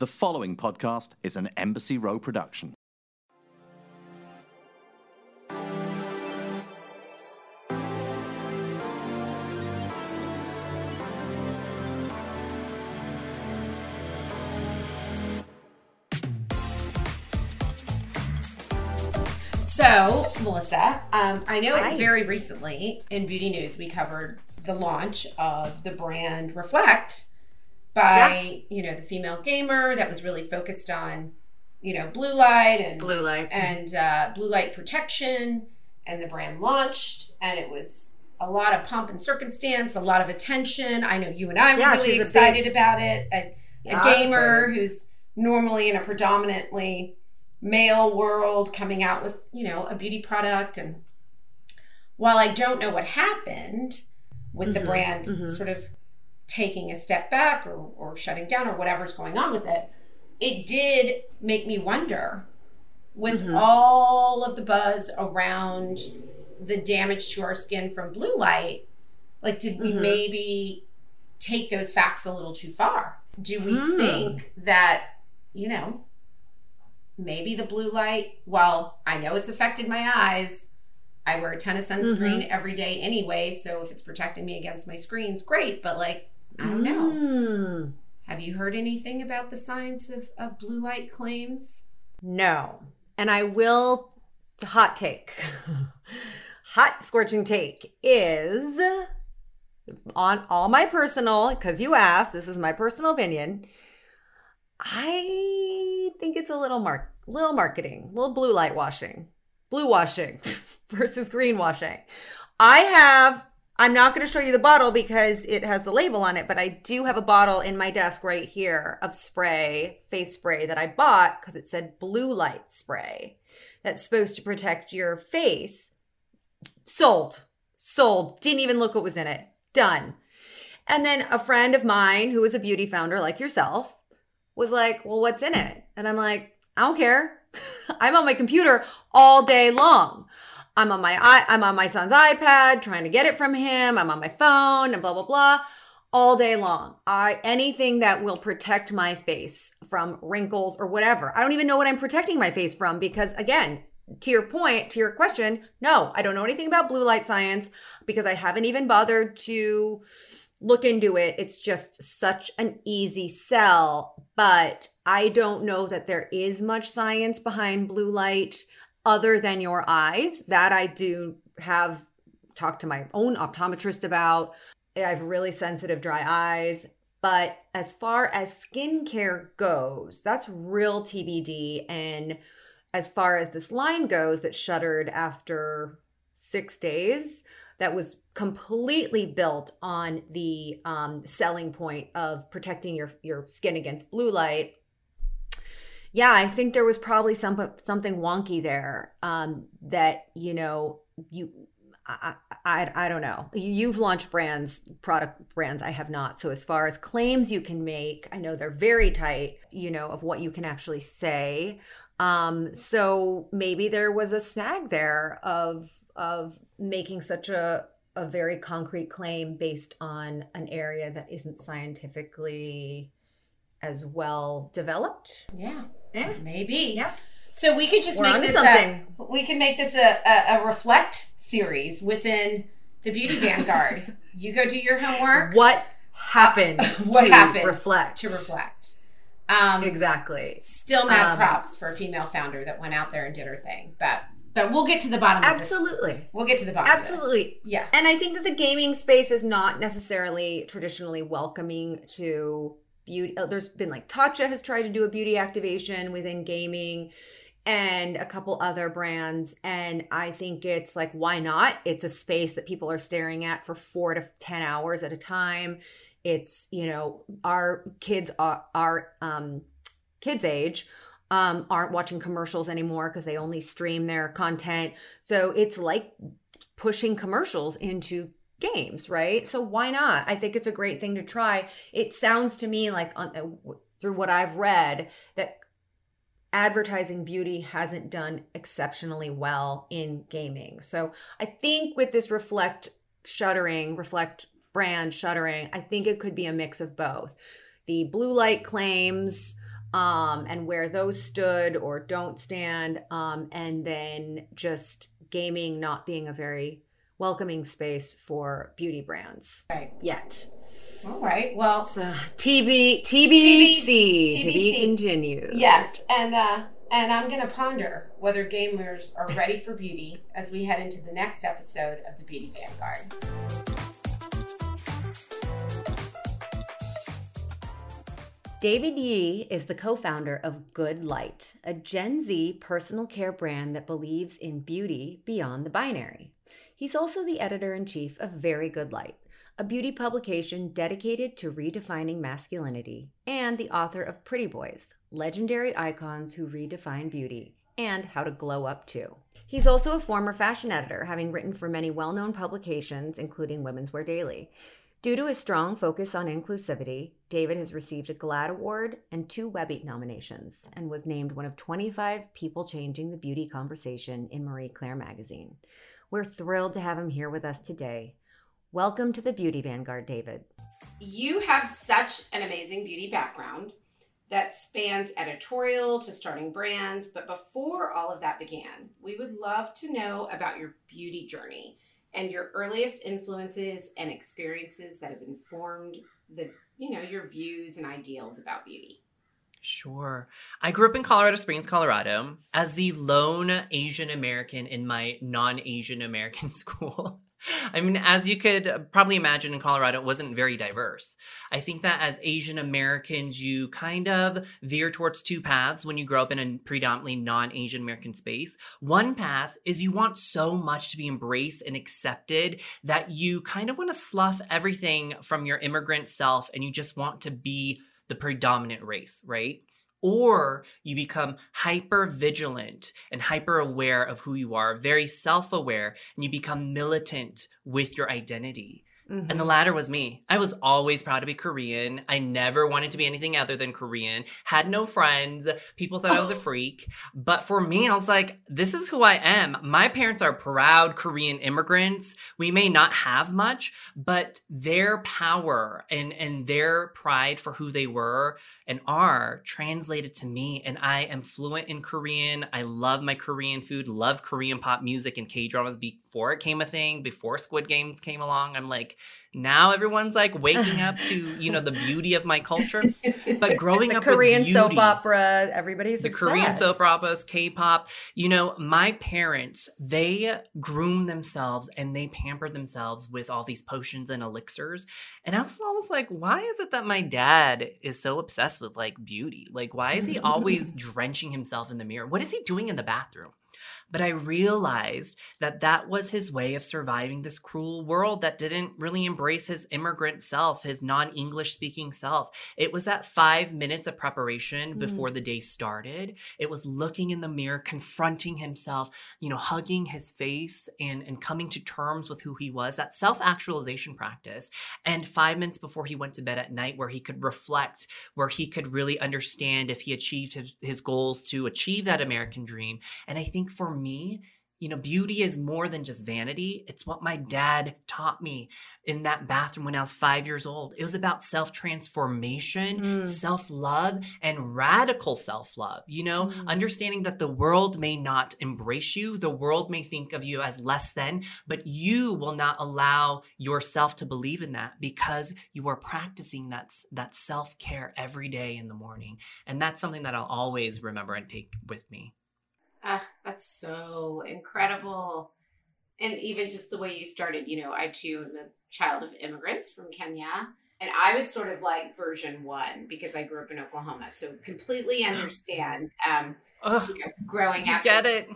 The following podcast is an Embassy Row production. So, Melissa, I know very recently in Beauty News we covered the launch of the brand Reflect by, you know, the female gamer that was really focused on, you know, blue light and blue light protection, and the brand launched, and it was a lot of pomp and circumstance, a lot of attention. I know you and I were really excited about it. A gamer who's normally in a predominantly male world coming out with, you know, a beauty product. And while I don't know what happened with the brand sort of taking a step back or shutting down or whatever's going on with it, it did make me wonder, with all of the buzz around the damage to our skin from blue light, like, did we maybe take those facts a little too far? Do we think that, you know, maybe the blue light, while I know it's affected my eyes, I wear a ton of sunscreen every day anyway, so if it's protecting me against my screens, great, but, like, I don't know. Have you heard anything about the science of blue light claims? No. And I will, hot take, hot scorching take is, on all my personal, because you asked, this is my personal opinion, I think it's a little marketing, little blue light washing, blue washing versus green washing. I'm not going to show you the bottle because it has the label on it, but I do have a bottle in my desk right here of spray, face spray that I bought because it said blue light spray that's supposed to protect your face. Sold. Didn't even look what was in it. Done. And then a friend of mine who is a beauty founder like yourself was like, well, what's in it? And I'm like, I don't care. I'm on my computer all day long. I'm on my son's iPad trying to get it from him. I'm on my phone and blah, blah, blah, all day long. Anything that will protect my face from wrinkles or whatever. I don't even know what I'm protecting my face from because, again, to your question, no, I don't know anything about blue light science because I haven't even bothered to look into it. It's just such an easy sell, but I don't know that there is much science behind blue light other than your eyes. That I do have talked to my own optometrist about. I have really sensitive dry eyes, but as far as skincare goes, that's real TBD. And as far as this line goes that shuttered after 6 days, that was completely built on the selling point of protecting your skin against blue light. Yeah, I think there was probably something wonky there that, you know, I don't know. You've launched product brands. I have not. So as far as claims you can make, I know they're very tight, you know, of what you can actually say. So maybe there was a snag there of making such a very concrete claim based on an area that isn't scientifically as well developed. Yeah. Maybe. Yeah. So we could just make this something. We can make this a Reflect series within the Beauty Vanguard. You go do your homework. What happened? To reflect. Exactly. Still mad props for a female founder that went out there and did her thing, but we'll get to the bottom of this. We'll get to the bottom of this. Yeah. And I think that the gaming space is not necessarily traditionally welcoming to beauty. There's been, like, Tatcha has tried to do a beauty activation within gaming and a couple other brands. And I think it's like, why not? It's a space that people are staring at for 4 to 10 hours at a time. It's, you know, our kids are kids' age aren't watching commercials anymore because they only stream their content. So it's like pushing commercials into games, right? So why not? I think it's a great thing to try. It sounds to me like through what I've read that advertising beauty hasn't done exceptionally well in gaming. So I think with this Reflect brand shuttering, I think it could be a mix of both. The blue light claims and where those stood or don't stand, and then just gaming not being a very welcoming space for beauty brands yet. All right. Well, so TBC to be continued. Yes, and I'm going to ponder whether gamers are ready for beauty as we head into the next episode of The Beauty Vanguard. David Yi is the co-founder of Good Light, a Gen Z personal care brand that believes in beauty beyond the binary. He's also the editor-in-chief of Very Good Light, a beauty publication dedicated to redefining masculinity, and the author of Pretty Boys: Legendary Icons Who Redefined Beauty and How to Glow Up Too. He's also a former fashion editor, having written for many well-known publications, including Women's Wear Daily. Due to his strong focus on inclusivity, David has received a GLAAD Award and 2 Webby nominations, and was named one of 25 people changing the beauty conversation in Marie Claire magazine. We're thrilled to have him here with us today. Welcome to The Beauty Vanguard, David. You have such an amazing beauty background that spans editorial to starting brands, but before all of that began, we would love to know about your beauty journey and your earliest influences and experiences that have informed the, you know, your views and ideals about beauty. Sure. I grew up in Colorado Springs, Colorado, as the lone Asian American in my non-Asian American school. I mean, as you could probably imagine, in Colorado, it wasn't very diverse. I think that as Asian Americans, you kind of veer towards two paths when you grow up in a predominantly non-Asian American space. One path is you want so much to be embraced and accepted that you kind of want to slough everything from your immigrant self, and you just want to be the predominant race, right? Or you become hyper vigilant and hyper aware of who you are, very self-aware, and you become militant with your identity. Mm-hmm. And the latter was me. I was always proud to be Korean. I never wanted to be anything other than Korean. Had no friends. People thought I was a freak. But for me, I was like, this is who I am. My parents are proud Korean immigrants. We may not have much, but their power and their pride for who they were and are translated to me. And I am fluent in Korean. I love my Korean food, love Korean pop music and K-dramas before it came a thing, before Squid Games came along. I'm like, now everyone's like waking up to, you know, the beauty of my culture. But growing up Korean with soap opera, everybody's obsessed. The Korean soap operas, K-pop. You know, my parents, they groomed themselves and they pampered themselves with all these potions and elixirs. And I was always like, why is it that my dad is so obsessed with like beauty? Like, why is he always drenching himself in the mirror? What is he doing in the bathroom? But I realized that that was his way of surviving this cruel world that didn't really embrace his immigrant self, his non-English speaking self. It was that 5 minutes of preparation before the day started. It was looking in the mirror, confronting himself, you know, hugging his face and coming to terms with who he was, that self-actualization practice. And 5 minutes before he went to bed at night where he could reflect, where he could really understand if he achieved his goals to achieve that American dream. And I think for me, you know, beauty is more than just vanity. It's what my dad taught me in that bathroom when I was 5 years old. It was about self-transformation, self-love, and radical self-love, you know, understanding that the world may not embrace you. The world may think of you as less than, but you will not allow yourself to believe in that because you are practicing that self-care every day in the morning. And that's something that I'll always remember and take with me. That's so incredible. And even just the way you started, you know, I too am a child of immigrants from Kenya. And I was sort of like version one because I grew up in Oklahoma. So completely understand you know, growing up.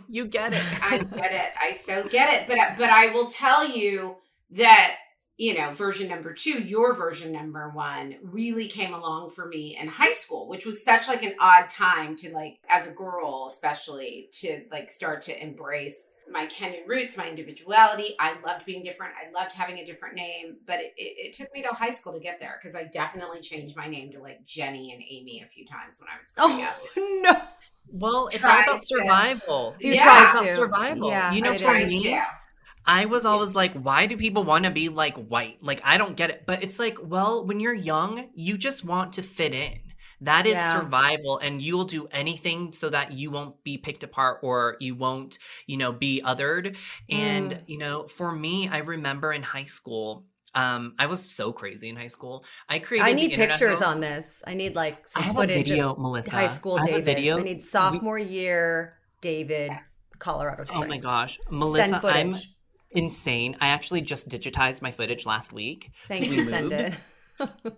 You get it. I so get it. But I will tell you that, you know, version number two, your version number one really came along for me in high school, which was such like an odd time to like, as a girl, especially to like start to embrace my Kenyan roots, my individuality. I loved being different. I loved having a different name, but it took me till high school to get there. 'Cause I definitely changed my name to like Jenny and Amy a few times when I was growing up. No. Well, it's all about survival. Yeah, you know, for me. I was always like, why do people want to be like white? Like, I don't get it. But it's like, well, when you're young, you just want to fit in. That is survival, and you will do anything so that you won't be picked apart or you won't, you know, be othered. And, you know, for me, I remember in high school, I was so crazy in high school. I need pictures on this. I need like some footage of Melissa. High school David. I need sophomore year David, Colorado Springs. Oh my gosh. Melissa, I'm insane. I actually just digitized my footage last week. Thank you. Send it.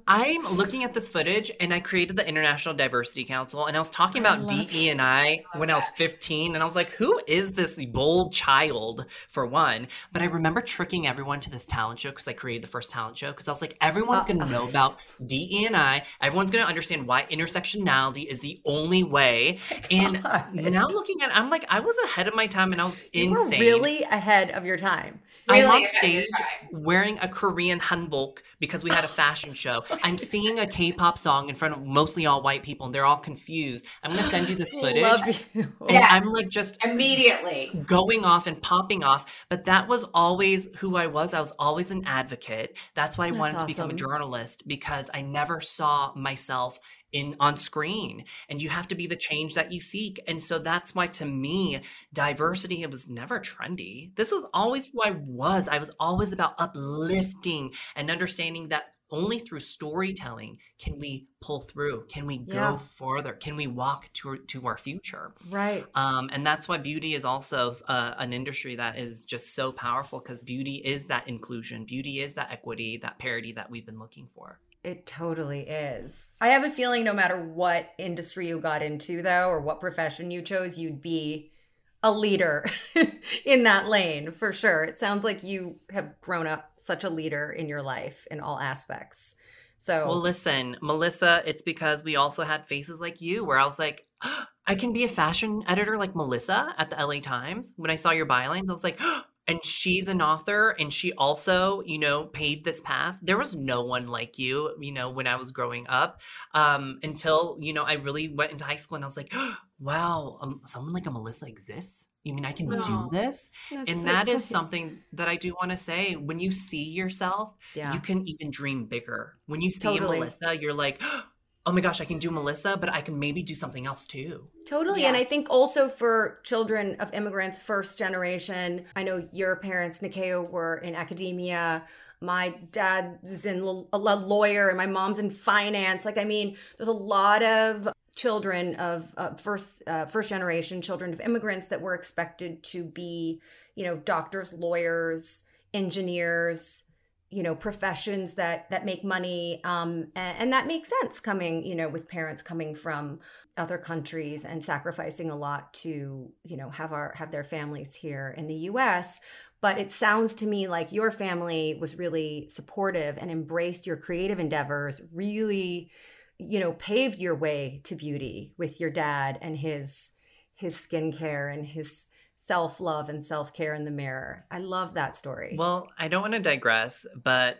I'm looking at this footage, and I created the International Diversity Council, and I was talking about DE&I when I was 15, and I was like, who is this bold child, for one? But I remember tricking everyone to this talent show, because I created the first talent show, because I was like, everyone's going to know about DE&I. Everyone's going to understand why intersectionality is the only way. And now looking at it, I'm like, I was ahead of my time, and I was insane. You were really ahead of your time. Really I'm on stage wearing a Korean hanbok because we had a fashion show. I'm singing a K-pop song in front of mostly all white people, and they're all confused. I'm going to send you this footage. I love you. And I'm like just immediately going off and popping off. But that was always who I was. I was always an advocate. That's why I wanted to become a journalist, because I never saw myself on screen, and you have to be the change that you seek. And so that's why, to me, diversity, it was never trendy. This was always who I was. I was always about uplifting and understanding that only through storytelling can we pull through, can we go farther, can we walk to our future, right? And that's why beauty is also an industry that is just so powerful, because beauty is that inclusion, beauty is that equity, that parity that we've been looking for. It totally is. I have a feeling no matter what industry you got into, though, or what profession you chose, you'd be a leader in that lane, for sure. It sounds like you have grown up such a leader in your life in all aspects. So, well, listen, Melissa, it's because we also had faces like you where I was like, oh, I can be a fashion editor like Melissa at the LA Times. When I saw your bylines, I was like, oh, and she's an author, and she also, you know, paved this path. There was no one like you, you know, when I was growing up, until, you know, I really went into high school, and I was like, oh, wow, someone like a Melissa exists. You mean I can do this? And that is something that I do want to say. When you see yourself, you can even dream bigger. When you see a Melissa, you're like, oh my gosh, I can do Melissa, but I can maybe do something else too. Totally. Yeah. And I think also for children of immigrants, first generation, I know your parents, Nikkei, were in academia. My dad's a lawyer, and my mom's in finance. Like, I mean, there's a lot of children of first generation children of immigrants that were expected to be, you know, doctors, lawyers, engineers, you know, professions that make money. And that makes sense coming, you know, with parents coming from other countries and sacrificing a lot to, you know, have their families here in the US. But it sounds to me like your family was really supportive and embraced your creative endeavors, really, you know, paved your way to beauty with your dad and his skincare and his self-love and self-care in the mirror. I love that story. Well, I don't want to digress, but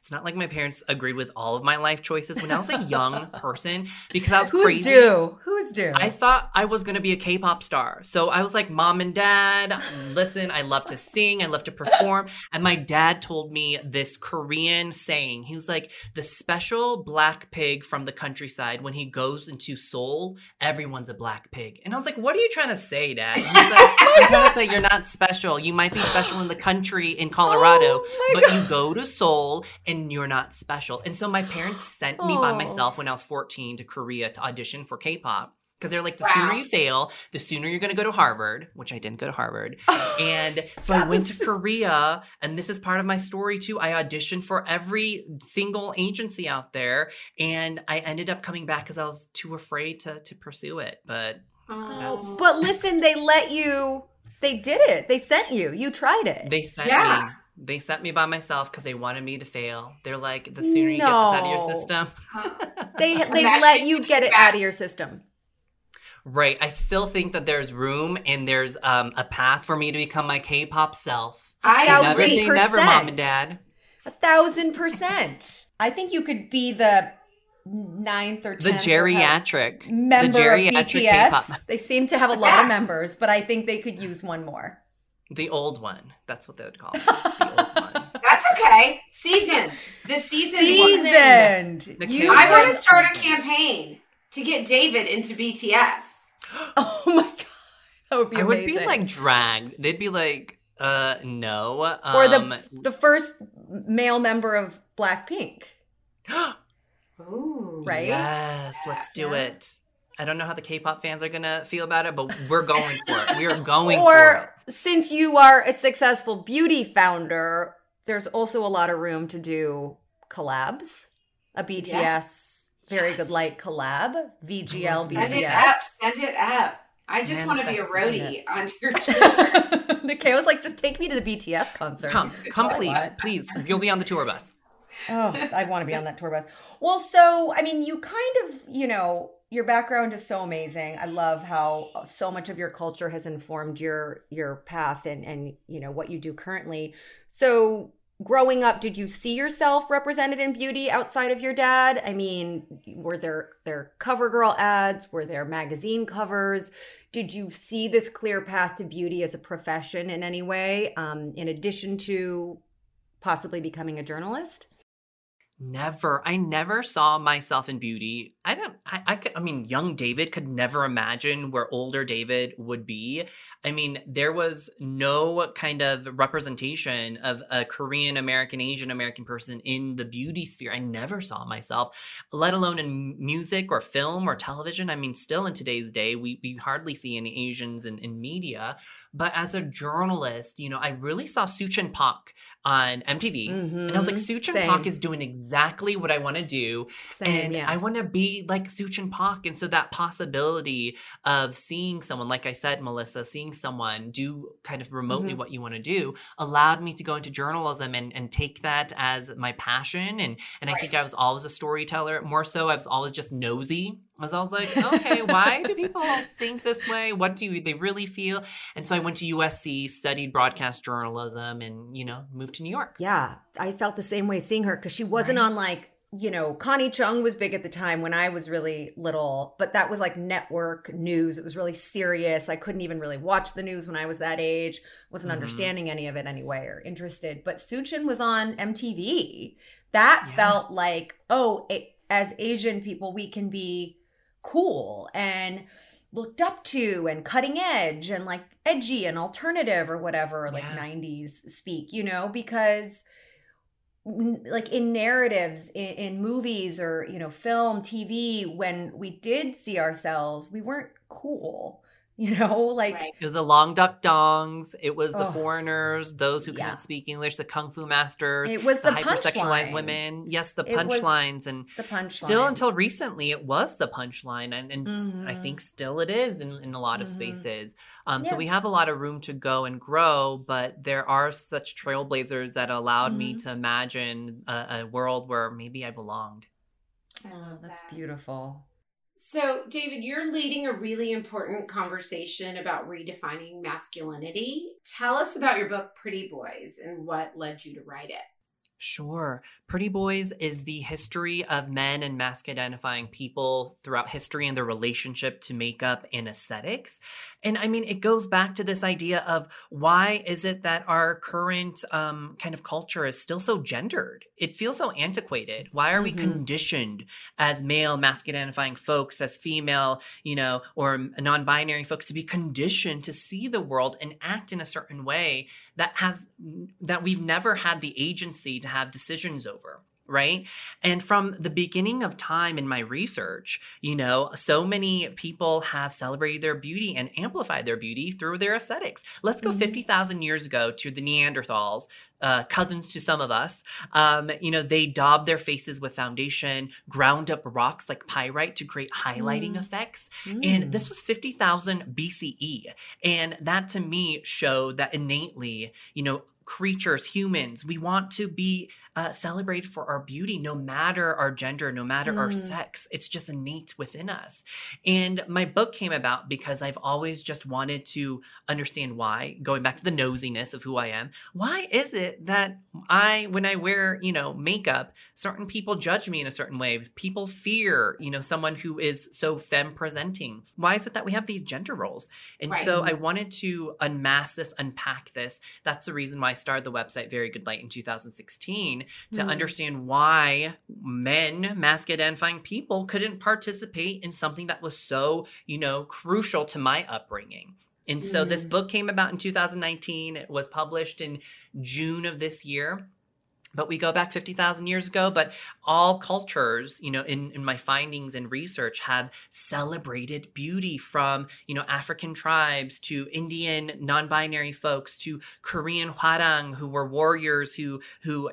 it's not like my parents agreed with all of my life choices when I was a young person, because I was crazy. Who's due? I thought I was going to be a K-pop star. So I was like, Mom and Dad, listen, I love to sing. I love to perform. And my dad told me this Korean saying. He was like, the special black pig from the countryside. When he goes into Seoul, everyone's a black pig. And I was like, what are you trying to say, Dad? And he's like, I'm trying to say you're not special. You might be special in the country in Colorado, but you go to Seoul and you're not special. And so my parents sent me by myself when I was 14 to Korea to audition for K-pop. Because they're like, the sooner you fail, the sooner you're going to go to Harvard, which I didn't go to Harvard. And so I went to Korea, and this is part of my story too. I auditioned for every single agency out there, and I ended up coming back because I was too afraid to pursue it. But but listen, they let you. They did it. They sent you. You tried it. They sent me. They sent me by myself because they wanted me to fail. They're like, the sooner you get this out of your system. they let you get it out of your system. Right. I still think that there's room and there's a path for me to become my K-pop self. Never, Mom and Dad. 1,000%. I think you could be the 9th or 10th. The geriatric BTS. K-pop. They seem to have a lot of members, but I think they could use one more. The old one. That's what they would call it. The old one. That's okay. Seasoned. The seasoned. I want to start a campaign to get David into BTS. Oh my God. That would be amazing. I would be like dragged. They'd be like, no. Or the first male member of Blackpink. Ooh, right? Yes, let's do it. I don't know how the K-pop fans are going to feel about it, but we're going for it. We are going for it. Since you are a successful beauty founder, there's also a lot of room to do collabs. A BTS, Very Good Light collab, VGL, BTS. Send it up. I just want to be a roadie on your tour. Nikkei was like, just take me to the BTS concert. Come please. You'll be on the tour bus. Oh, I want to be on that tour bus. Well, so, I mean, you kind of, you know, your background is so amazing. I love how so much of your culture has informed your path and you know, what you do currently. So growing up, did you see yourself represented in beauty outside of your dad? I mean, were there CoverGirl ads? Were there magazine covers? Did you see this clear path to beauty as a profession in any way, in addition to possibly becoming a journalist? Never. I never saw myself in beauty. I mean, young David could never imagine where older David would be. I mean, there was no kind of representation of a Korean American, Asian American person in the beauty sphere. I never saw myself, let alone in music or film or television. I mean, still in today's day, we hardly see any Asians in media. But as a journalist, you know, I really saw Suchin Park on MTV. Mm-hmm. And I was like, Suchin Park is doing exactly what I want to do. I want to be like Suchin Park. And so that possibility of seeing someone, like I said, Melissa, seeing someone do kind of remotely what you want to do allowed me to go into journalism and take that as my passion. And I think I was always a storyteller. More so, I was always just nosy. I was like, okay, why do people think this way? What do they really feel? And so I went to USC, studied broadcast journalism, and, you know, moved to New York. Yeah, I felt the same way seeing her because she wasn't on like, you know, Connie Chung was big at the time when I was really little, but that was like network news. It was really serious. I couldn't even really watch the news when I was that age. Wasn't understanding any of it anyway or interested. But Suchin was on MTV. That felt like, oh, as Asian people, we can be cool and looked up to and cutting edge and like edgy and alternative or whatever, or like 90s speak, you know, because like in narratives, in movies or, you know, film, TV, when we did see ourselves, we weren't cool. You know, like it was the long duck dongs. It was the foreigners, those who couldn't speak English, the kung fu masters. It was the hypersexualized women. Yes, the punchlines and the punchline. Still, until recently, it was the punchline, and I think still it is in a lot of spaces. So we have a lot of room to go and grow, but there are such trailblazers that allowed me to imagine a world where maybe I belonged. Oh, that's beautiful. So, David, you're leading a really important conversation about redefining masculinity. Tell us about your book, Pretty Boys, and what led you to write it. Sure. Pretty Boys is the history of men and mask-identifying people throughout history and their relationship to makeup and aesthetics. And I mean, it goes back to this idea of why is it that our current kind of culture is still so gendered? It feels so antiquated. Why are we conditioned as male mask-identifying folks, as female, you know, or non-binary folks to be conditioned to see the world and act in a certain way that we've never had the agency to have decisions over? Right. And from the beginning of time in my research, you know, so many people have celebrated their beauty and amplified their beauty through their aesthetics. Let's go 50,000 years ago to the Neanderthals, cousins to some of us. You know, they daubed their faces with foundation, ground up rocks like pyrite to create highlighting effects. And this was 50,000 BCE. And that to me showed that innately, you know, creatures, humans, we want to be celebrated for our beauty, no matter our gender, no matter our sex. It's just innate within us. And my book came about because I've always just wanted to understand why, going back to the nosiness of who I am, why is it that when I wear, you know, makeup, certain people judge me in a certain way. People fear, you know, someone who is so femme presenting. Why is it that we have these gender roles? And so I wanted to unpack this. That's the reason why I started the website Very Good Light in 2016, to understand why men, mask-identifying people, couldn't participate in something that was so, you know, crucial to my upbringing. And so this book came about in 2019. It was published in June of this year. But we go back 50,000 years ago, but all cultures, you know, in my findings and research have celebrated beauty from, you know, African tribes to Indian non-binary folks to Korean hwarang, who were warriors who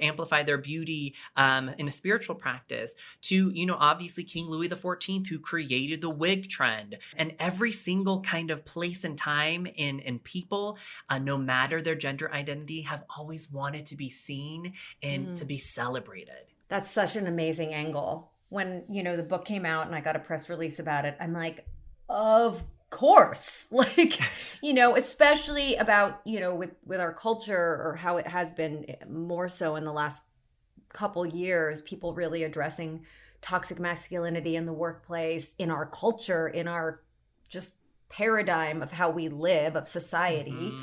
amplified their beauty in a spiritual practice, to, you know, obviously King Louis XIV, who created the wig trend. And every single kind of place and time and people, no matter their gender identity, have always wanted to be seen and to be celebrated. That's such an amazing angle. When, you know, the book came out and I got a press release about it, I'm like, of course. Like, you know, especially about, you know, with our culture, or how it has been more so in the last couple years, people really addressing toxic masculinity in the workplace, in our culture, in our just paradigm of how we live, of society,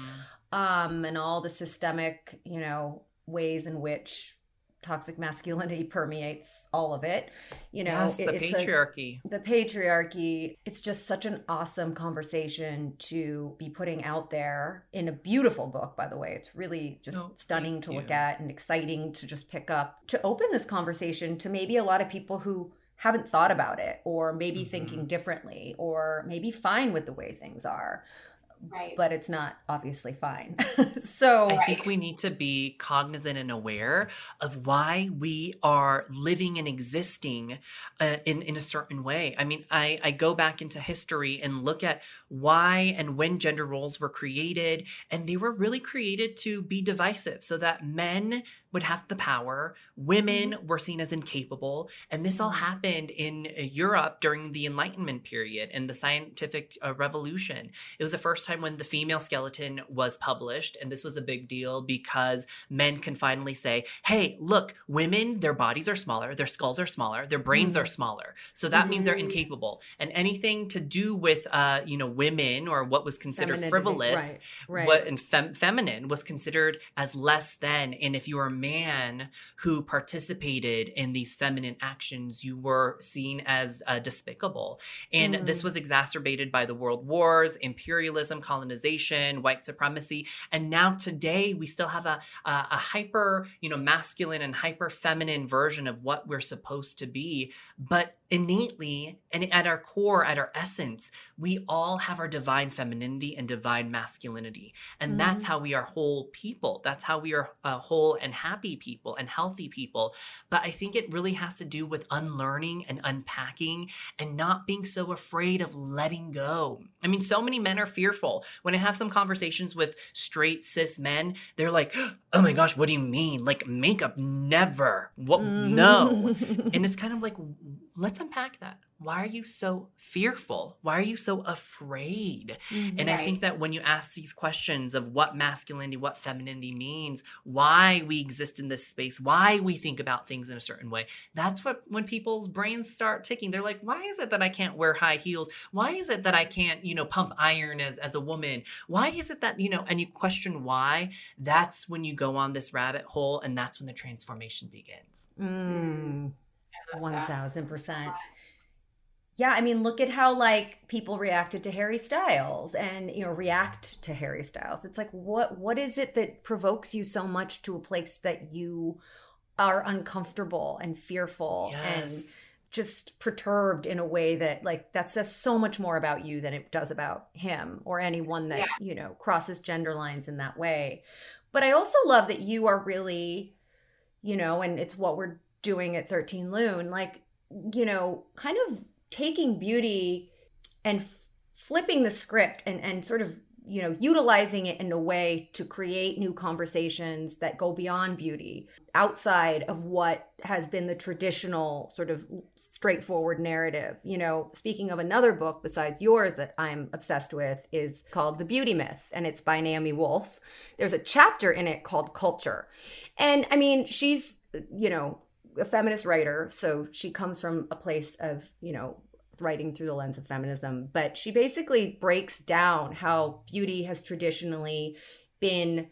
and all the systemic, you know, ways in which toxic masculinity permeates all of it. You know, yes, it's patriarchy. The patriarchy. It's just such an awesome conversation to be putting out there in a beautiful book, by the way. It's really just stunning to look at and exciting to just pick up, to open this conversation to maybe a lot of people who haven't thought about it, or maybe thinking differently, or maybe fine with the way things are. Right. But it's not obviously fine. So I think we need to be cognizant and aware of why we are living and existing in a certain way. I mean, I go back into history and look at why and when gender roles were created, and they were really created to be divisive so that men would have the power, women were seen as incapable, and this all happened in Europe during the Enlightenment period and the scientific revolution. It was the first time when the female skeleton was published, and this was a big deal because men can finally say, hey, look, women, their bodies are smaller, their skulls are smaller, their brains are smaller, so that means they're incapable. And anything to do with, you know, women, or what was considered frivolous, feminine, was considered as less than, and if you were man who participated in these feminine actions, you were seen as despicable. And this was exacerbated by the world wars, imperialism, colonization, white supremacy. And now today we still have a hyper, you know, masculine and hyper feminine version of what we're supposed to be. But innately and at our core, at our essence, we all have our divine femininity and divine masculinity. And that's how we are whole people. That's how we are whole and happy people and healthy people. But I think it really has to do with unlearning and unpacking and not being so afraid of letting go. I mean, so many men are fearful. When I have some conversations with straight cis men, they're like, oh my gosh, what do you mean? Like, makeup? Never. What? No. And it's kind of like, let's unpack that. Why are you so fearful? Why are you so afraid? And I think that when you ask these questions of what masculinity, what femininity means, why we exist in this space, why we think about things in a certain way, that's what, when people's brains start ticking, they're like, why is it that I can't wear high heels? Why is it that I can't, you know, pump iron as a woman? Why is it that, you know, and you question why, that's when you go on this rabbit hole, and that's when the transformation begins. 1,000%. Yeah, I mean, look at how, like, people reacted to Harry Styles and, you know, react to Harry Styles. It's like, what is it that provokes you so much to a place that you are uncomfortable and fearful and just perturbed in a way that, like, that says so much more about you than it does about him or anyone that, you know, crosses gender lines in that way. But I also love that you are really, you know, and it's what we're doing at 13 Lune, like, you know, kind of taking beauty and flipping the script and sort of, you know, utilizing it in a way to create new conversations that go beyond beauty, outside of what has been the traditional sort of straightforward narrative. You know, speaking of another book besides yours that I'm obsessed with is called The Beauty Myth, and it's by Naomi Wolf. There's a chapter in it called Culture. And I mean, she's, you know, a feminist writer, so she comes from a place of, you know, writing through the lens of feminism, but she basically breaks down how beauty has traditionally been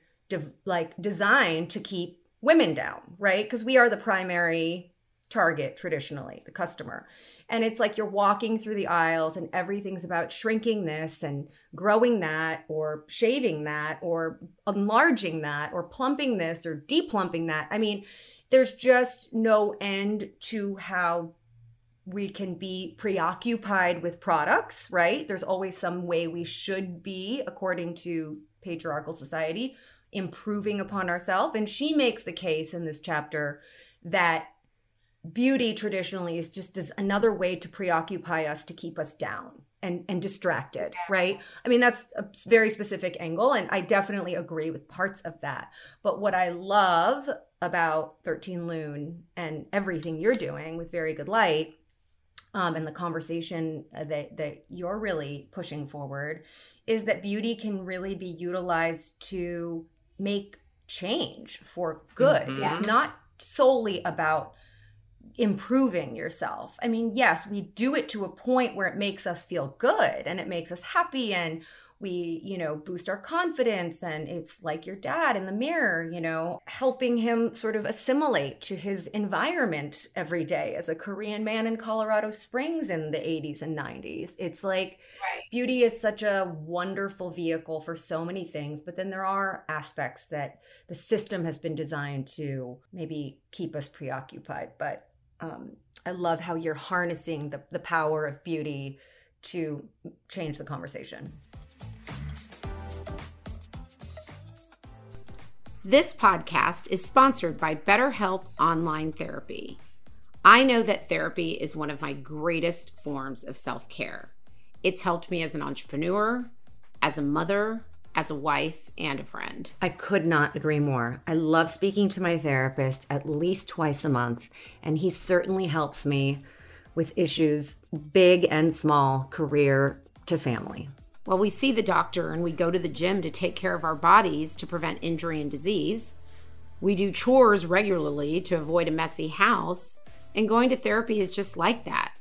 designed to keep women down, right? Because we are the primary target traditionally, the customer. And it's like you're walking through the aisles and everything's about shrinking this and growing that or shaving that or enlarging that or plumping this or deplumping that. I mean, there's just no end to how we can be preoccupied with products, right? There's always some way we should be, according to patriarchal society, improving upon ourselves. And she makes the case in this chapter that beauty traditionally is just another way to preoccupy us, to keep us down and distracted, right? I mean, that's a very specific angle, and I definitely agree with parts of that. But what I love about 13 Lune and everything you're doing with Very Good Light, and the conversation that you're really pushing forward, is that beauty can really be utilized to make change for good. Mm-hmm. It's not solely about improving yourself. I mean, yes, we do it to a point where it makes us feel good and it makes us happy and we, you know, boost our confidence, and it's like your dad in the mirror, you know, helping him sort of assimilate to his environment every day as a Korean man in Colorado Springs in the 80s and 90s. It's like, right, beauty is such a wonderful vehicle for so many things, but then there are aspects that the system has been designed to maybe keep us preoccupied. But I love how you're harnessing the power of beauty to change the conversation. This podcast is sponsored by BetterHelp Online Therapy. I know that therapy is one of my greatest forms of self-care. It's helped me as an entrepreneur, as a mother, as a wife, and a friend. I could not agree more. I love speaking to my therapist at least twice a month, and he certainly helps me with issues big and small, career to family. While we see the doctor and we go to the gym to take care of our bodies to prevent injury and disease, we do chores regularly to avoid a messy house, and going to therapy is just like that.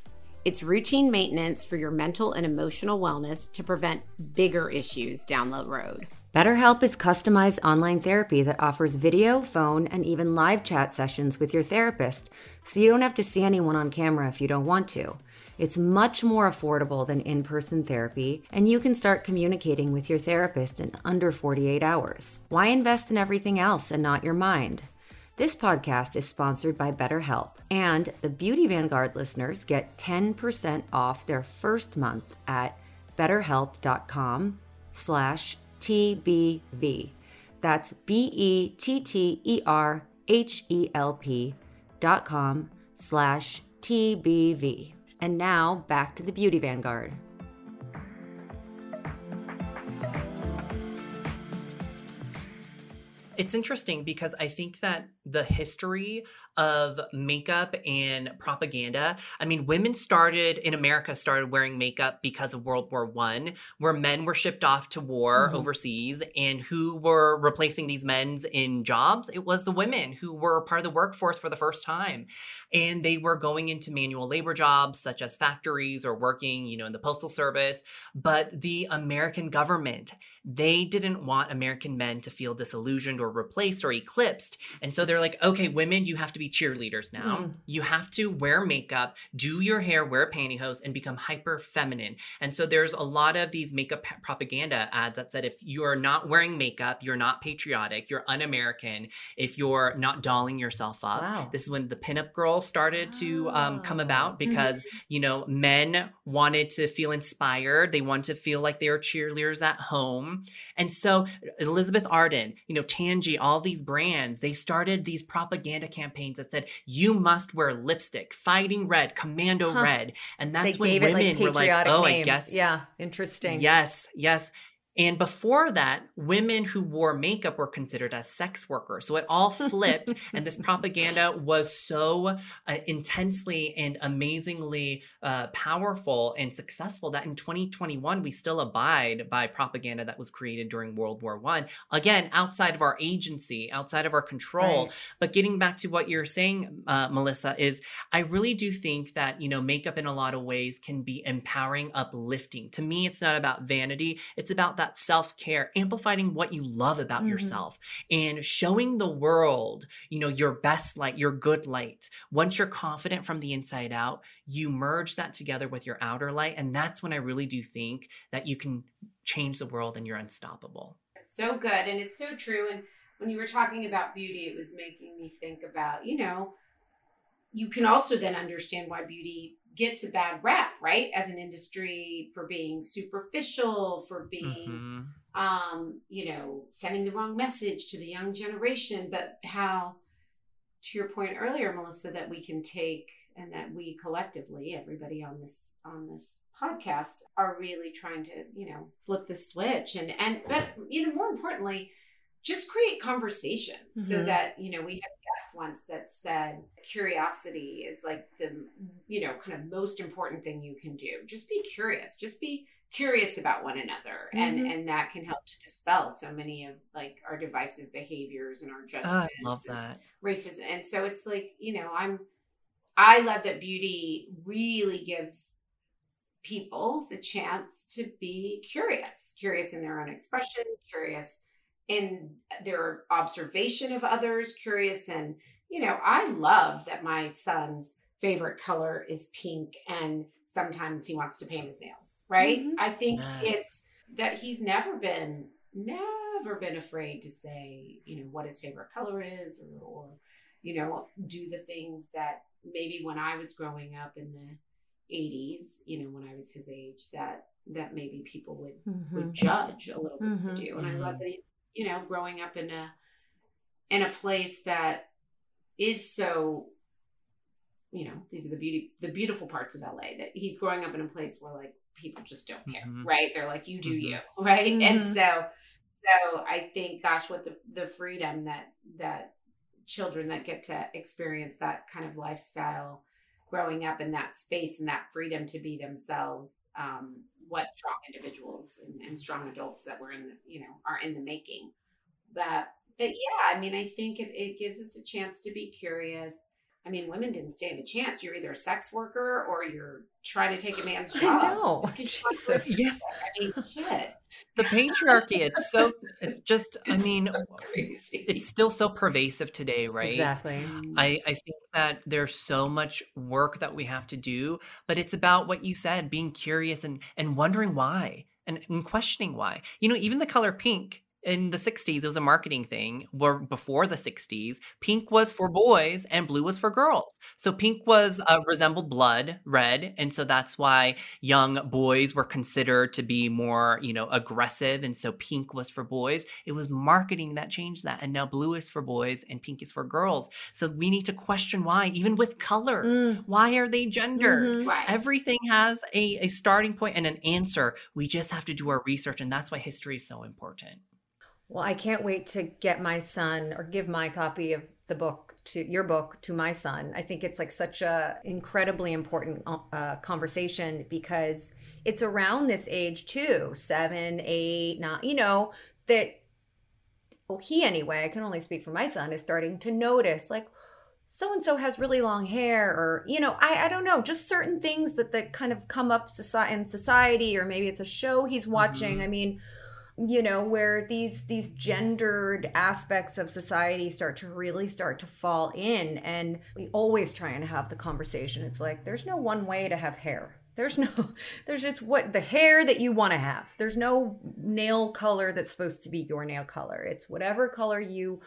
It's routine maintenance for your mental and emotional wellness to prevent bigger issues down the road. BetterHelp is customized online therapy that offers video, phone, and even live chat sessions with your therapist, so you don't have to see anyone on camera if you don't want to. It's much more affordable than in-person therapy, and you can start communicating with your therapist in under 48 hours. Why invest in everything else and not your mind? This podcast is sponsored by BetterHelp, and the Beauty Vanguard listeners get 10% off their first month at betterhelp.com/TBV. That's BETTERHELP.com/TBV. And now, back to the Beauty Vanguard. It's interesting because I think that the history of makeup and propaganda, I mean, women started in America wearing makeup because of World War I, where men were shipped off to war, mm-hmm, overseas, and who were replacing these men in jobs? It was the women who were part of the workforce for the first time. And they were going into manual labor jobs such as factories or working, you know, in the postal service. But the American government, they didn't want American men to feel disillusioned or replaced or eclipsed. And so they're like, okay, women, you have to be cheerleaders now. Mm. You have to wear makeup, do your hair, wear pantyhose, and become hyper feminine. And so there's a lot of these makeup propaganda ads that said, if you're not wearing makeup, you're not patriotic, you're un-American, if you're not dolling yourself up. Wow. This is when the pinup girl started to come about because, mm-hmm, you know, men wanted to feel inspired. They wanted to feel like they were cheerleaders at home. And so Elizabeth Arden, you know, Tangy, all these brands, they started these propaganda campaigns that said, you must wear lipstick, fighting red, commando red. And that's when women were like, oh, I guess. Yeah. Interesting. Yes. Yes. And before that, women who wore makeup were considered as sex workers. So it all flipped. And this propaganda was so intensely and amazingly powerful and successful that in 2021, we still abide by propaganda that was created during World War I. Again, outside of our agency, outside of our control. Right. But getting back to what you're saying, Melissa, is I really do think that, you know, makeup in a lot of ways can be empowering, uplifting. To me, it's not about vanity. It's about that about self-care, amplifying what you love about yourself and showing the world, you know, your best light, your good light. Once you're confident from the inside out, you merge that together with your outer light. And that's when I really do think that you can change the world and you're unstoppable. It's so good. And it's so true. And when you were talking about beauty, it was making me think about, you know, you can also then understand why beauty gets a bad rap, right? As an industry, for being superficial, for being, you know, sending the wrong message to the young generation. But how, to your point earlier, Melissa, that we can take, and that we collectively, everybody on this podcast, are really trying to, you know, flip the switch and but, you know, more importantly, just create conversation so that, you know, we had a guest once that said curiosity is like the, you know, kind of most important thing you can do. Just be curious about one another. And that can help to dispel so many of like our divisive behaviors and our judgments. Oh, I love that. Racism. And so it's like, you know, I love that beauty really gives people the chance to be curious in their own expression, curious in their observation of others, curious. And, you know, I love that my son's favorite color is pink and sometimes he wants to paint his nails, right? I think it's that he's never been afraid to say, you know, what his favorite color is or, you know, do the things that maybe when I was growing up in the 80s, you know, when I was his age, that maybe people would judge a little bit to do. And I love that he's, you know, growing up in a place that is so, you know, these are the beautiful parts of LA, that he's growing up in a place where like people just don't care, right? They're like, you do you, right? And so I think, gosh, what the freedom that children that get to experience that kind of lifestyle growing up in that space and that freedom to be themselves, what strong individuals and strong adults that were in the, you know, are in the making. But yeah, I mean, I think it gives us a chance to be curious. I mean, women didn't stand a chance. You're either a sex worker or you're trying to take a man's job. I know. Jesus. Yeah. I mean, shit. The patriarchy, it's so crazy. It's still so pervasive today, right? Exactly. I think that there's so much work that we have to do, but it's about what you said, being curious and wondering why and questioning why. You know, even the color pink, in the 60s, it was a marketing thing, where before the 60s, pink was for boys and blue was for girls. So pink was resembled blood, red. And so that's why young boys were considered to be more, you know, aggressive. And so pink was for boys. It was marketing that changed that. And now blue is for boys and pink is for girls. So we need to question why, even with colors. Why are they gendered? Right. Everything has a starting point and an answer. We just have to do our research. And that's why history is so important. Well, I can't wait to get my son, or give my copy of the book, to your book, to my son. I think it's like such a incredibly important conversation, because it's around this age too, 7, 8, 9, you know, that, well, he anyway, I can only speak for my son, is starting to notice like so-and-so has really long hair, or, you know, I don't know, just certain things that kind of come up in society, or maybe it's a show he's watching. I mean, you know, where these gendered aspects of society start to fall in. And we always try and have the conversation. It's like, there's no one way to have hair. There's what the hair that you want to have. There's no nail color that's supposed to be your nail color. It's whatever color you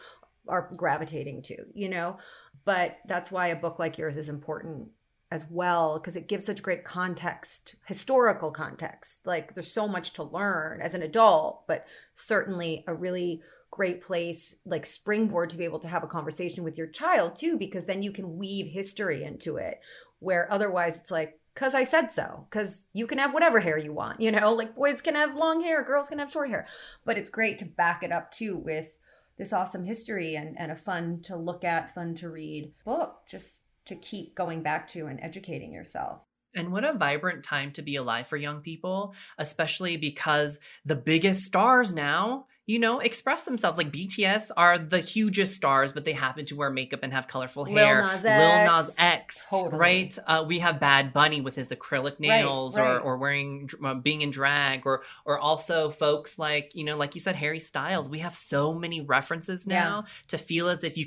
are gravitating to, you know, but that's why a book like yours is important as well, because it gives such great context, historical context. Like, there's so much to learn as an adult, but certainly a really great place, like springboard, to be able to have a conversation with your child too, because then you can weave history into it, where otherwise it's like, because I said so, because you can have whatever hair you want, you know, like boys can have long hair, girls can have short hair. But it's great to back it up too with this awesome history and a fun to look at, fun to read book, just to keep going back to and educating yourself. And what a vibrant time to be alive for young people, especially because the biggest stars now, you know, express themselves. Like BTS are the hugest stars, but they happen to wear makeup and have colorful hair. Lil Nas X, totally. Right? We have Bad Bunny with his acrylic nails, right. Or wearing, being in drag, or also folks like, you know, like you said, Harry Styles. We have so many references now to feel as if you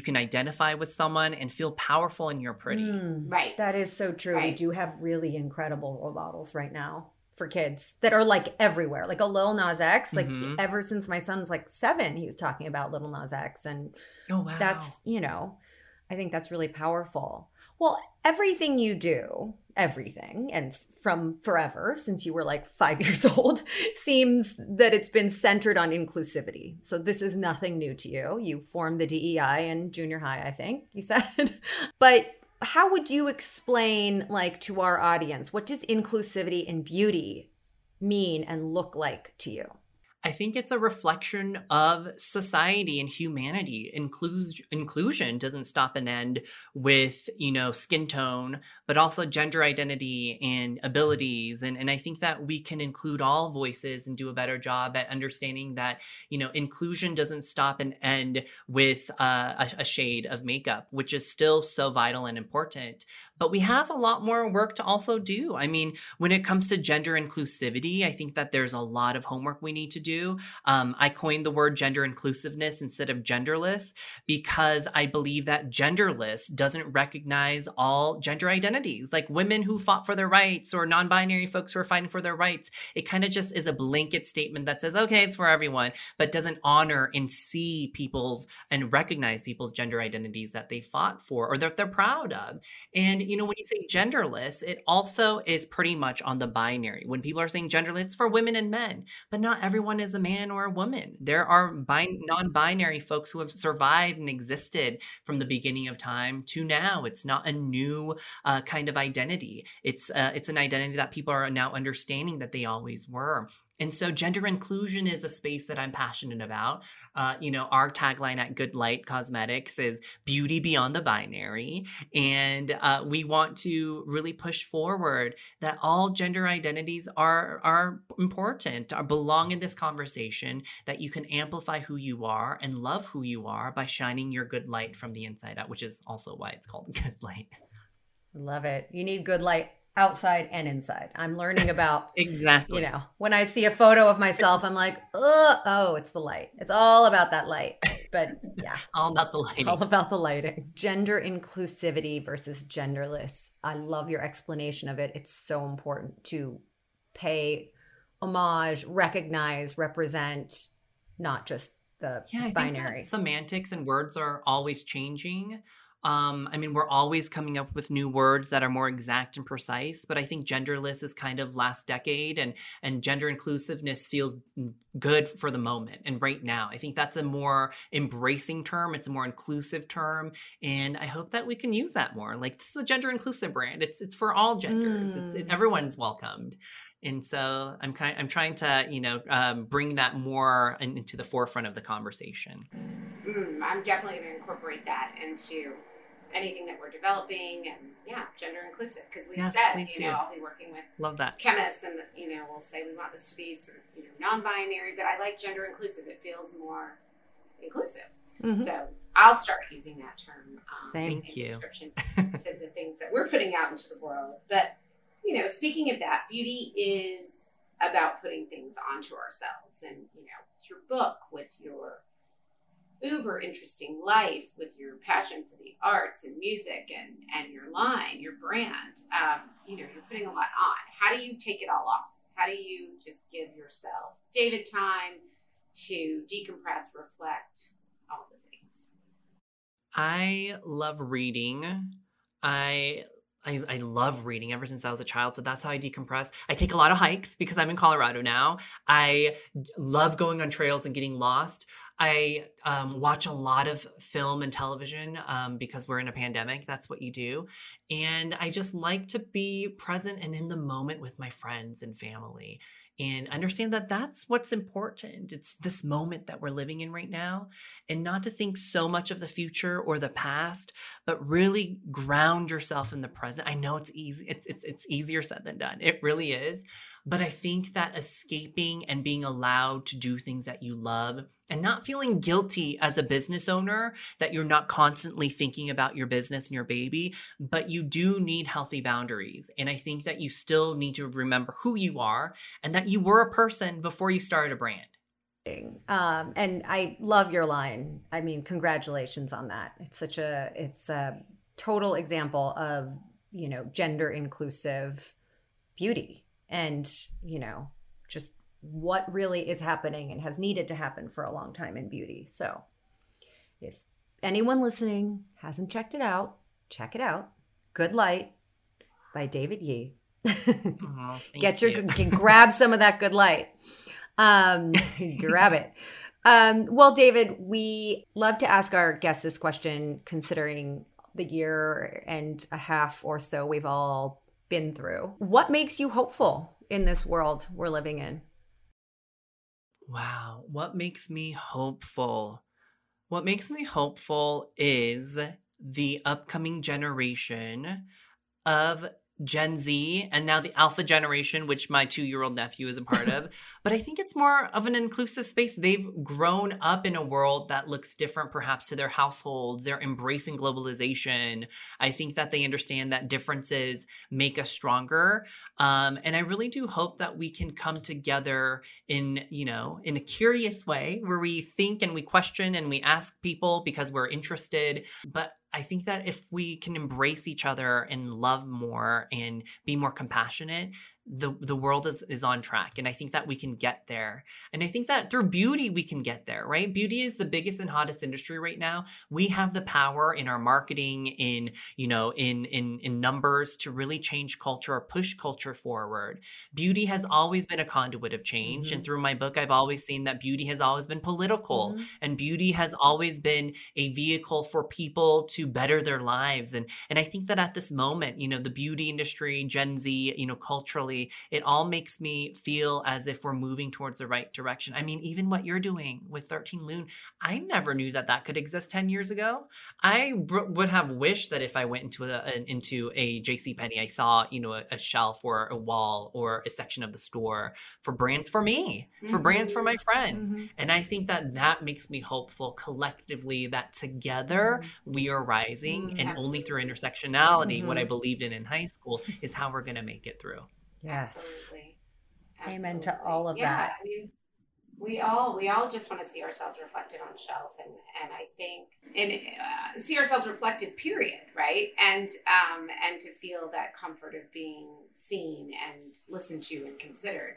can identify with someone and feel powerful and you're pretty. Right. That is so true. Right. We do have really incredible role models right now for kids that are like everywhere, like a Lil Nas X, like ever since my son's like 7, he was talking about Lil Nas X. And that's, you know, I think that's really powerful. Well, everything you do, everything, and from forever, since you were like 5 years old, seems that it's been centered on inclusivity. So this is nothing new to you. You formed the DEI in junior high, I think you said. But how would you explain, like, to our audience, what does inclusivity in beauty mean and look like to you? I think it's a reflection of society and humanity. Inclusion doesn't stop and end with, you know, skin tone, but also gender identity and abilities. And I think that we can include all voices and do a better job at understanding that, you know, inclusion doesn't stop and end with a shade of makeup, which is still so vital and important. But we have a lot more work to also do. I mean, when it comes to gender inclusivity, I think that there's a lot of homework we need to do. I coined the word gender inclusiveness instead of genderless because I believe that genderless doesn't recognize all gender identities, like women who fought for their rights or non-binary folks who are fighting for their rights. It kind of just is a blanket statement that says, okay, it's for everyone, but doesn't honor and see people's and recognize people's gender identities that they fought for or that they're proud of. And you know, when you say genderless, it also is pretty much on the binary. When people are saying genderless, it's for women and men, but not everyone is a man or a woman. There are non-binary folks who have survived and existed from the beginning of time to now. It's not a new kind of identity. It's an identity that people are now understanding that they always were. And so gender inclusion is a space that I'm passionate about. You know, our tagline at Good Light Cosmetics is beauty beyond the binary. And we want to really push forward that all gender identities are important, belong in this conversation, that you can amplify who you are and love who you are by shining your good light from the inside out, which is also why it's called Good Light. Love it. You need good light. Outside and inside. I'm learning about, exactly. You know, when I see a photo of myself, I'm like, oh, it's the light. It's all about that light. But yeah. All about the lighting. All about the lighting. Gender inclusivity versus genderless. I love your explanation of it. It's so important to pay homage, recognize, represent, not just the binary. Semantics and words are always changing. I mean, we're always coming up with new words that are more exact and precise, but I think genderless is kind of last decade and gender inclusiveness feels good for the moment. And right now, I think that's a more embracing term. It's a more inclusive term. And I hope that we can use that more. Like, this is a gender inclusive brand. It's for all genders. Everyone's welcomed. And so I'm trying to, you know, bring that more into the forefront of the conversation. I'm definitely going to incorporate that into anything that we're developing, and gender inclusive, because we've said, you know, I'll be working with chemists, and you know, we'll say we want this to be sort of, you know, non-binary, but I like gender inclusive. It feels more inclusive. So I'll start using that term in description to the things that we're putting out into the world. But you know, speaking of that, beauty is about putting things onto ourselves, and you know, with your book, with your uber interesting life, with your passion for the arts and music and your line, your brand, you know, you're putting a lot on. How do you take it all off? How do you just give yourself, David, time to decompress, reflect, all the things? I love reading. I love reading ever since I was a child. So that's how I decompress. I take a lot of hikes because I'm in Colorado now. I love going on trails and getting lost. I watch a lot of film and television because we're in a pandemic. That's what you do. And I just like to be present and in the moment with my friends and family and understand that that's what's important. It's this moment that we're living in right now, and not to think so much of the future or the past, but really ground yourself in the present. I know it's easy. It's easier said than done. It really is. But I think that escaping and being allowed to do things that you love and not feeling guilty as a business owner that you're not constantly thinking about your business and your baby, but you do need healthy boundaries. And I think that you still need to remember who you are and that you were a person before you started a brand. And I love your line. I mean, congratulations on that. It's such a, it's a total example of, you know, gender inclusive beauty. And, you know, just what really is happening and has needed to happen for a long time in beauty. So if anyone listening hasn't checked it out, check it out. Good Light by David Yi. Oh, get your, grab some of that good light. Grab it. Well, David, we love to ask our guests this question, considering the year and a half or so we've all been through. What makes you hopeful in this world we're living in? Wow. What makes me hopeful? What makes me hopeful is the upcoming generation of Gen Z and now the Alpha generation, which my 2-year-old nephew is a part of. But I think it's more of an inclusive space. They've grown up in a world that looks different perhaps to their households. They're embracing globalization. I think that they understand that differences make us stronger. And I really do hope that we can come together in, you know, in a curious way where we think and we question and we ask people because we're interested. But I think that if we can embrace each other and love more and be more compassionate, the world is on track. And I think that we can get there. And I think that through beauty, we can get there, right? Beauty is the biggest and hottest industry right now. We have the power in our marketing, in, you know, in numbers to really change culture or push culture forward. Beauty has always been a conduit of change. Mm-hmm. And through my book, I've always seen that beauty has always been political, mm-hmm. and beauty has always been a vehicle for people to better their lives. And I think that at this moment, you know, the beauty industry, Gen Z, you know, culturally, it all makes me feel as if we're moving towards the right direction. I mean, even what you're doing with 13 Lune, I never knew that that could exist 10 years ago. I would have wished that if I went into a JCPenney, I saw, you know, a shelf or a wall or a section of the store for brands for me, mm-hmm. for brands for my friends. Mm-hmm. And I think that that makes me hopeful collectively that together we are rising, mm-hmm. and absolutely. Only through intersectionality, mm-hmm. what I believed in high school is how we're going to make it through. Yes. Absolutely. Absolutely. Amen to all of that. I mean, we all just want to see ourselves reflected on shelf, and I think see ourselves reflected, period, right? And to feel that comfort of being seen and listened to and considered.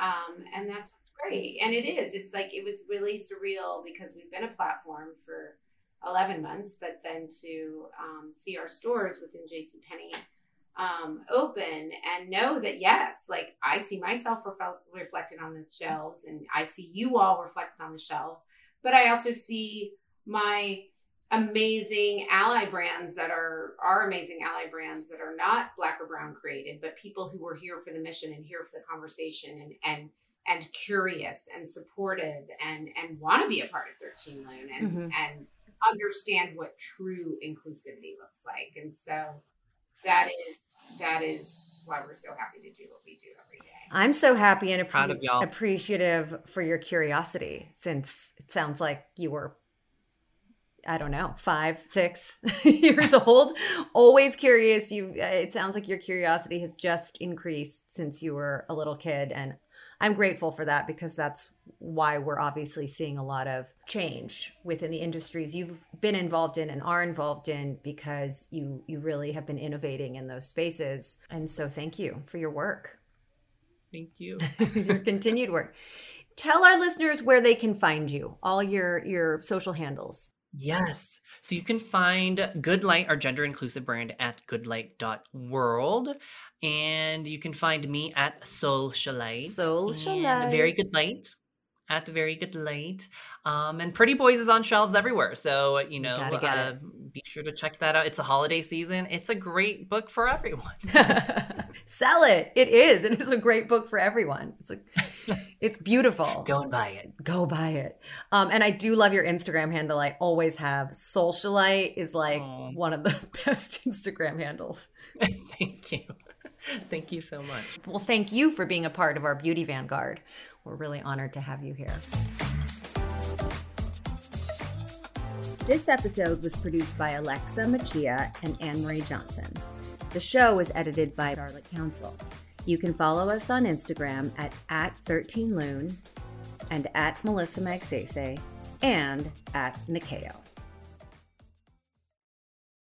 And that's what's great. And it's like, it was really surreal because we've been a platform for 11 months, but then to see our stores within JCPenney open and know that, yes, like I see myself reflected on the shelves, and I see you all reflected on the shelves, but I also see my amazing ally brands that are our amazing ally brands that are not Black or Brown created, but people who were here for the mission and here for the conversation and curious and supportive and want to be a part of 13 Lune and understand what true inclusivity looks like. And so that is why we're so happy to do what we do every day. I'm so happy and proud of y'all. Appreciative for your curiosity, since it sounds like you were, I don't know, 5, 6 years old, always curious. It sounds like your curiosity has just increased since you were a little kid. And I'm grateful for that, because that's why we're obviously seeing a lot of change within the industries you've been involved in and are involved in, because you really have been innovating in those spaces. And so thank you for your work. Thank you. Your continued work. Tell our listeners where they can find you, all your social handles. Yes. So you can find Good Light, our gender inclusive brand, at goodlight.world. And you can find me at Soul Shalite. Very Good Light at Very Good Light. And Pretty Boys is on shelves everywhere. So, you know, be sure to check that out. It's a holiday season. It's a great book for everyone. Sell it. It is. It is a great book for everyone. It's beautiful. Go buy it. And I do love your Instagram handle. I always have. Socialite is like one of the best Instagram handles. Thank you. Thank you so much. Well, thank you for being a part of our Beauty Vanguard. We're really honored to have you here. This episode was produced by Alexa Machia and Anne-Marie Johnson. The show was edited by Charlotte Council. You can follow us on Instagram at 13Lune and at Melissa Magsaysay and at Nikkei.